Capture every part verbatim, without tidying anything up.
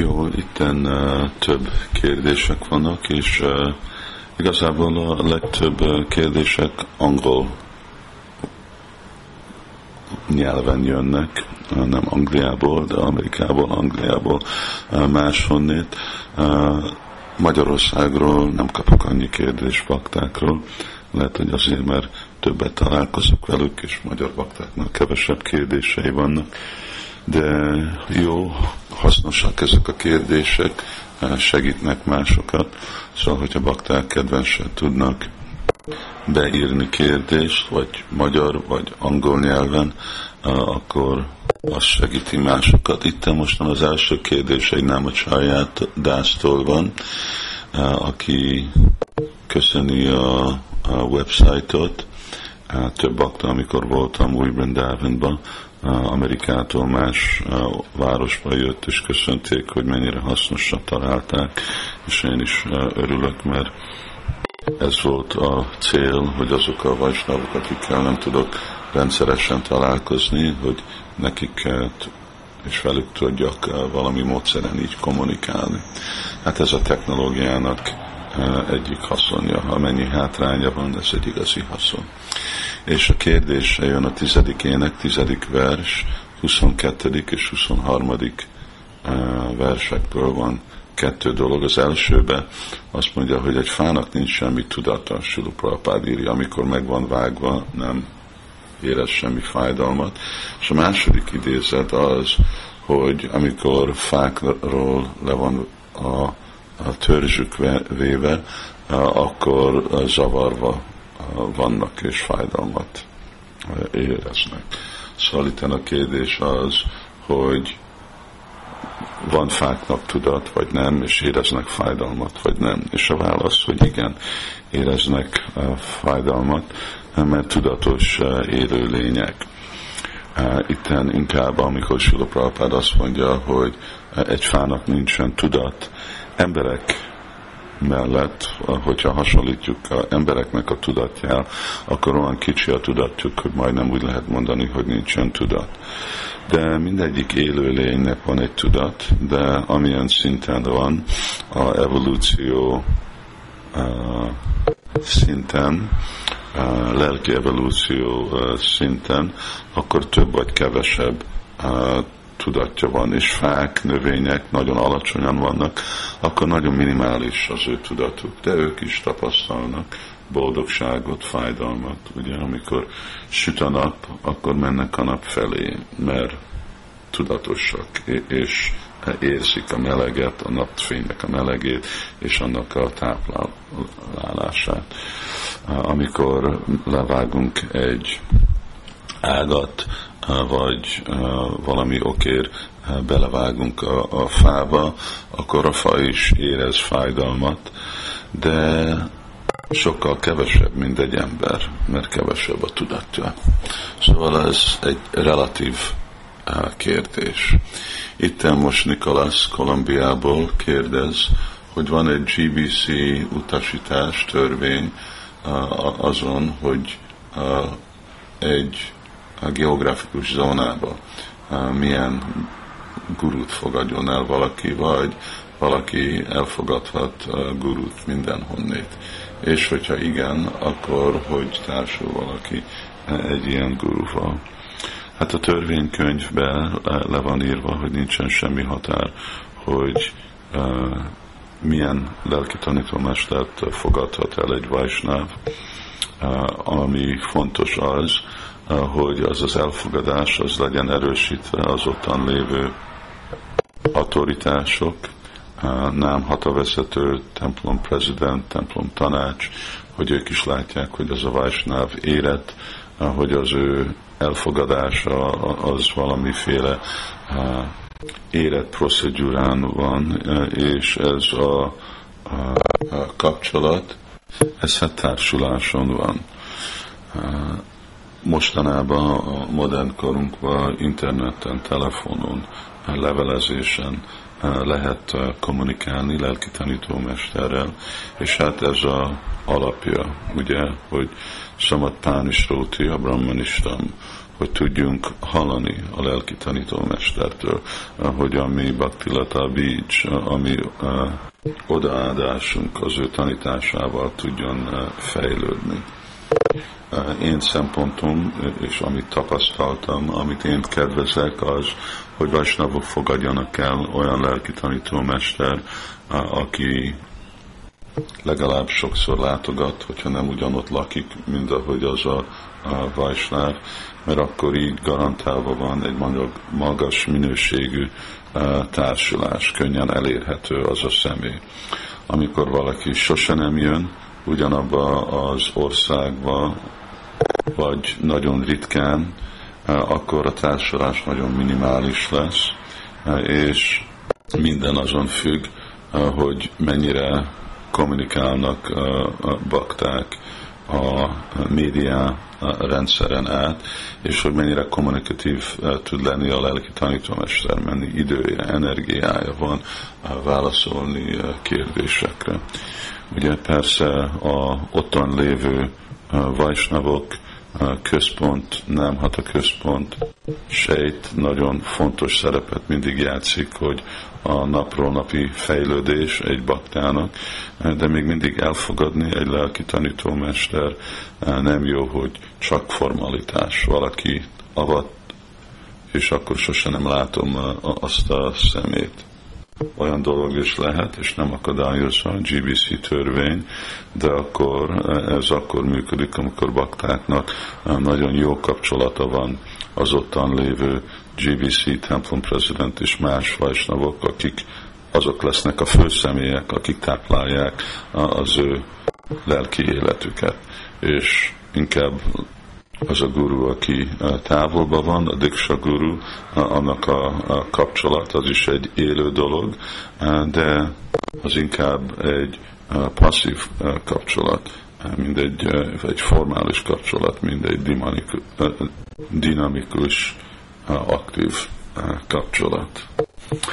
Jó, itten uh, több kérdések vannak, és uh, igazából a legtöbb uh, kérdések angol nyelven jönnek, uh, nem Angliából, de Amerikából, Angliából, uh, máshonnét. Uh, Magyarországról nem kapok annyi kérdést baktákról, lehet, hogy azért, mert többet találkozok velük, és magyar baktáknak kevesebb kérdései vannak. De jó, hasznosak ezek a kérdések, segítnek másokat. Szóval, hogyha bakták kedvensen tudnak beírni kérdést, vagy magyar, vagy angol nyelven, akkor az segíti másokat. Itt mostan az első kérdés egy Námacsárját Dásztól van, aki köszöni a, a website-ot. Több bakta, amikor voltam új Brindávenban, Amerikától más városba jött, és köszönték, hogy mennyire hasznosra találták, és én is örülök, mert ez volt a cél, hogy azok a vajsnávok, akikkel nem tudok rendszeresen találkozni, hogy nekik és velük tudjak valami módszeren így kommunikálni. Hát ez a technológiának egyik haszonja, ha mennyi hátránya van, ez egy igazi haszon. És a kérdésre jön a tizedik ének, tizedik vers, huszonkettedik és huszonharmadik versekből van kettő dolog. Az elsőben azt mondja, hogy egy fának nincs semmi tudata, Śrīla Prabhupād írja, amikor meg van vágva, nem érez semmi fájdalmat. És a második idézet az, hogy amikor fákról le van a, a törzsük véve, akkor zavarva vannak és fájdalmat éreznek. Szóval itt a kérdés az, hogy van fáknak tudat, vagy nem, és éreznek fájdalmat, vagy nem. És a válasz, hogy igen, éreznek fájdalmat, mert tudatos élőlények. Itten inkább, amikor Śrīla Prabhupād azt mondja, hogy egy fának nincsen tudat, emberek mellett, hogyha hasonlítjuk az embereknek a tudatját, akkor olyan kicsi a tudatjuk, hogy majdnem úgy lehet mondani, hogy nincsen tudat. De mindegyik élőlénynek van egy tudat, de amilyen szinten van, az evolúció uh, szinten, uh, lelki evolúció uh, szinten, akkor több vagy kevesebb uh, tudatja van, és fák, növények nagyon alacsonyan vannak, akkor nagyon minimális az ő tudatuk, de ők is tapasztalnak boldogságot, fájdalmat. Ugye, amikor süt a nap, akkor mennek a nap felé, mert tudatosak, és érzik a meleget, a napfénynek a melegét, és annak a táplálását. Amikor levágunk egy ágat, vagy valami okér belevágunk a, a fába, akkor a fa is érez fájdalmat, de sokkal kevesebb, mint egy ember, mert kevesebb a tudatja. Szóval ez egy relatív kérdés. Itten most Nikolász Kolumbiából kérdez, hogy van egy gé bé cé utasítás, törvény azon, hogy egy a geográfikus zónába milyen gurút fogadjon el valaki, vagy valaki elfogadhat gurút mindenhonnét. És hogyha igen, akkor hogy társul valaki egy ilyen gurúval. Hát a törvénykönyvben le van írva, hogy nincsen semmi határ, hogy milyen lelki tanítómestert fogadhat el egy vajsnáv. Ami fontos az, hogy az az elfogadás az legyen erősítve az ottan lévő autoritások, námhata vezető, templom prezident, templom tanács, hogy ők is látják, hogy az a vajsnáv érett, hogy az ő elfogadása az valamiféle érett procedúrán van, és ez a, a kapcsolat, ez hát társuláson van. Mostanában a modern korunkban interneten, telefonon, levelezésen lehet kommunikálni lelki tanítómesterrel, és hát ez az alapja, ugye, hogy Szamatpánisztróti, a brahmanistam, hogy tudjunk hallani a lelki tanítómestertől, hogy a mi bhakti-latá bícs, ami odaadásunk az ő tanításával tudjon fejlődni. Én szempontom, és amit tapasztaltam, amit én kedvezek, az, hogy vajsnavok fogadjanak el olyan lelki tanítómester, aki legalább sokszor látogat, hogyha nem ugyanott lakik, mint ahogy az a, a vajsnáv, mert akkor így garantálva van egy magas, magas minőségű a, társulás, könnyen elérhető az a személy. Amikor valaki sose nem jön ugyanabba az országba, vagy nagyon ritkán, a, akkor a társulás nagyon minimális lesz, a, és minden azon függ, a, hogy mennyire kommunikálnak a bakták a média rendszeren át, és hogy mennyire kommunikatív tud lenni a lelki tanítómester, menni idője, energiája van válaszolni kérdésekre. Ugye persze a ottan lévő vajsnavok központ, nem hat a központ, sejt nagyon fontos szerepet mindig játszik, hogy a napról napi fejlődés egy baktának, de még mindig elfogadni egy lelki tanítómester nem jó, hogy csak formalitás, valaki avat, és akkor sosem nem látom azt a szemét. Olyan dolog is lehet, és nem akadályozza a gé bé cé törvény, de akkor ez akkor működik, amikor baktáknak nagyon jó kapcsolata van az ottan lévő gé bé cé templom prezident és más vajsnavok, akik azok lesznek a főszemélyek, akik táplálják az ő lelki életüket. És inkább az a guru, aki távolban van, a Diksaguru, annak a kapcsolat az is egy élő dolog, de az inkább egy passzív kapcsolat, mint egy, egy formális kapcsolat, mint egy dinamikus, aktív kapcsolat.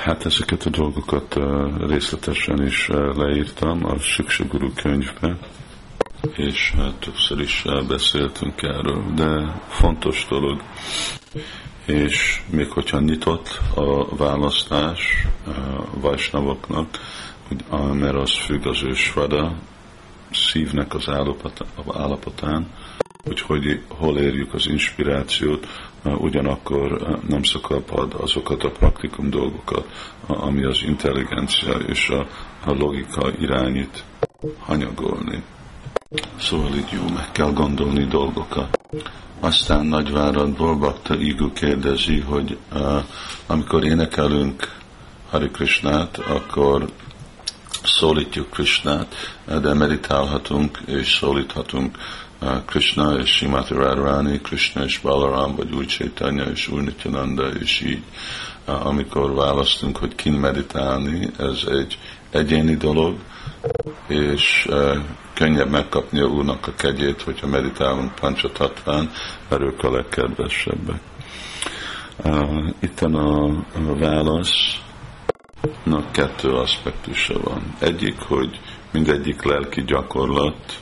Hát ezeket a dolgokat részletesen is leírtam a Śikṣā-guru könyvben, és többször is beszéltünk erről, de fontos dolog, és még hogyha nyitott a választás a vajsnavoknak, mert az függ az ő svada szívnek az állapotán, úgyhogy hol érjük az inspirációt, ugyanakkor nem szakapad azokat a praktikum dolgokat, ami az intelligencia és a logika irányít hanyagolni. Szóval így jó, meg kell gondolni dolgokat. Aztán Nagyváradból Bakta Igu kérdezi, hogy uh, amikor énekelünk Hare Krishnát, akkor szólítjuk Krishnát, de meditálhatunk és szólíthatunk uh, Krishna és Śrīmatī Rādhārāni, Krishna és Balarām, vagy új Chaitanya és új Nityananda, és így. Uh, amikor választunk, hogy kin meditálni, ez egy egyéni dolog, és uh, könnyebb megkapni a Úrnak a kegyét, hogyha meditálunk pañca-tattván, mert ők a legkedvesebbek. Uh, itten a, a válasznak kettő aspektusa van. Egyik, hogy mindegyik lelki gyakorlat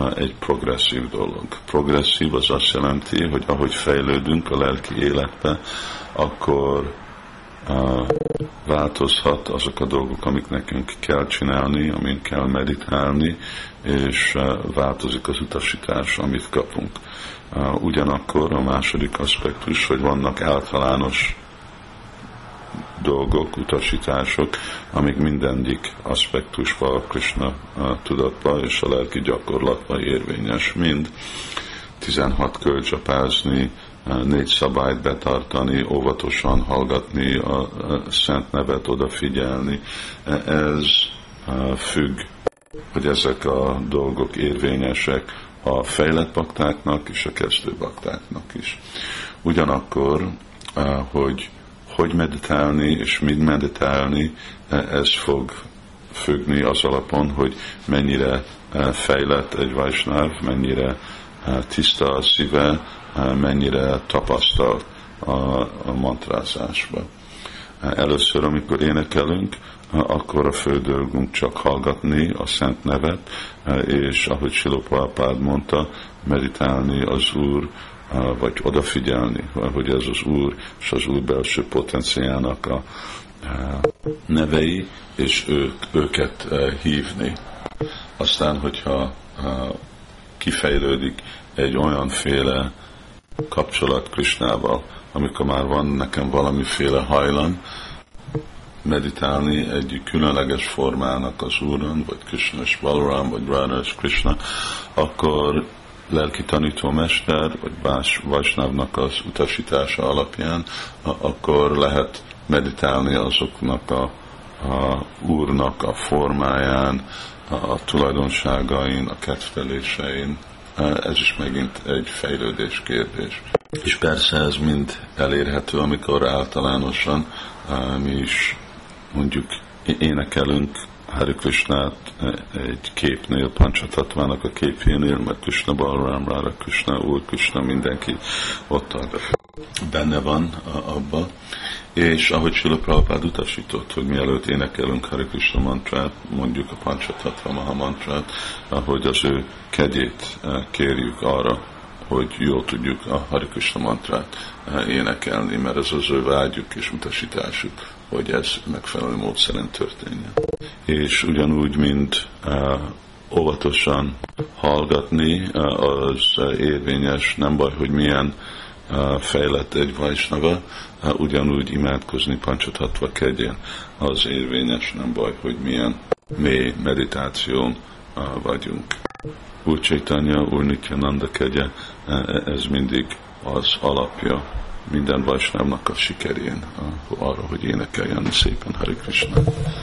uh, egy progresszív dolog. Progresszív az azt jelenti, hogy ahogy fejlődünk a lelki életbe, akkor változhat azok a dolgok, amik nekünk kell csinálni, amin kell meditálni, és változik az utasítás, amit kapunk. Ugyanakkor a második aspektus, hogy vannak általános dolgok, utasítások, amik mindegyik aspektusban, a Krishna tudatban és a lelki gyakorlatban érvényes, mind tizenhat kölcsapázni, négy szabályt betartani, óvatosan hallgatni, a szent nevet odafigyelni. Ez függ, hogy ezek a dolgok érvényesek a fejlett baktáknak és a kezdő baktáknak is. Ugyanakkor, hogy hogy meditálni és mit meditálni, ez fog függni az alapon, hogy mennyire fejlett egy vajsnáv, mennyire tiszta a szíve, mennyire tapasztalt a, a mantrázásba. Először, amikor énekelünk, akkor a fő dolgunk csak hallgatni a szent nevet, és ahogy Śrīla Prabhupād mondta, meditálni az Úr vagy odafigyelni, hogy ez az Úr és az Úr belső potenciának a nevei, és ők, őket hívni. Aztán, hogyha kifejlődik egy olyanféle kapcsolat Krishnával, amikor már van nekem valamiféle hajlan meditálni egy különleges formának az Úrön, vagy Krishna és Balarám, vagy Radha és Krishna, akkor lelki tanítómester, vagy vajsnávnak az utasítása alapján, akkor lehet meditálni azoknak a, a Úrnak a formáján, a, a tulajdonságain, a kedvelésein. Ez is megint egy fejlődés kérdés. És persze ez mind elérhető, amikor általánosan mi is mondjuk énekelünk Hare Krishnát egy képnél, pañca-tattvának a képénél, mert Krishna, Balarám, Radha Krishna, Úr Krishna, mindenki ott benne van abba. És ahogy Śrīla Prabhupād utasított, hogy mielőtt énekelünk Hare Krishna mantrát, mondjuk a pañca-tattva maha mantrát, ahogy az ő kegyét kérjük arra, hogy jól tudjuk a Hare Krishna mantrát énekelni, mert ez az ő vágyuk és utasításuk, hogy ez megfelelő mód szerint történjen. És ugyanúgy, mint óvatosan hallgatni, az érvényes, nem baj, hogy milyen fejlett egy vajsnava, ugyanúgy imádkozni pañca-tattva kegyén, az érvényes, nem baj, hogy milyen mély meditáción vagyunk. Úr Chaitanya, Úr Nityananda kegye, ez mindig az alapja minden vajsnávnak a sikerén, arra, hogy énekeljen szépen Hare Krishnát.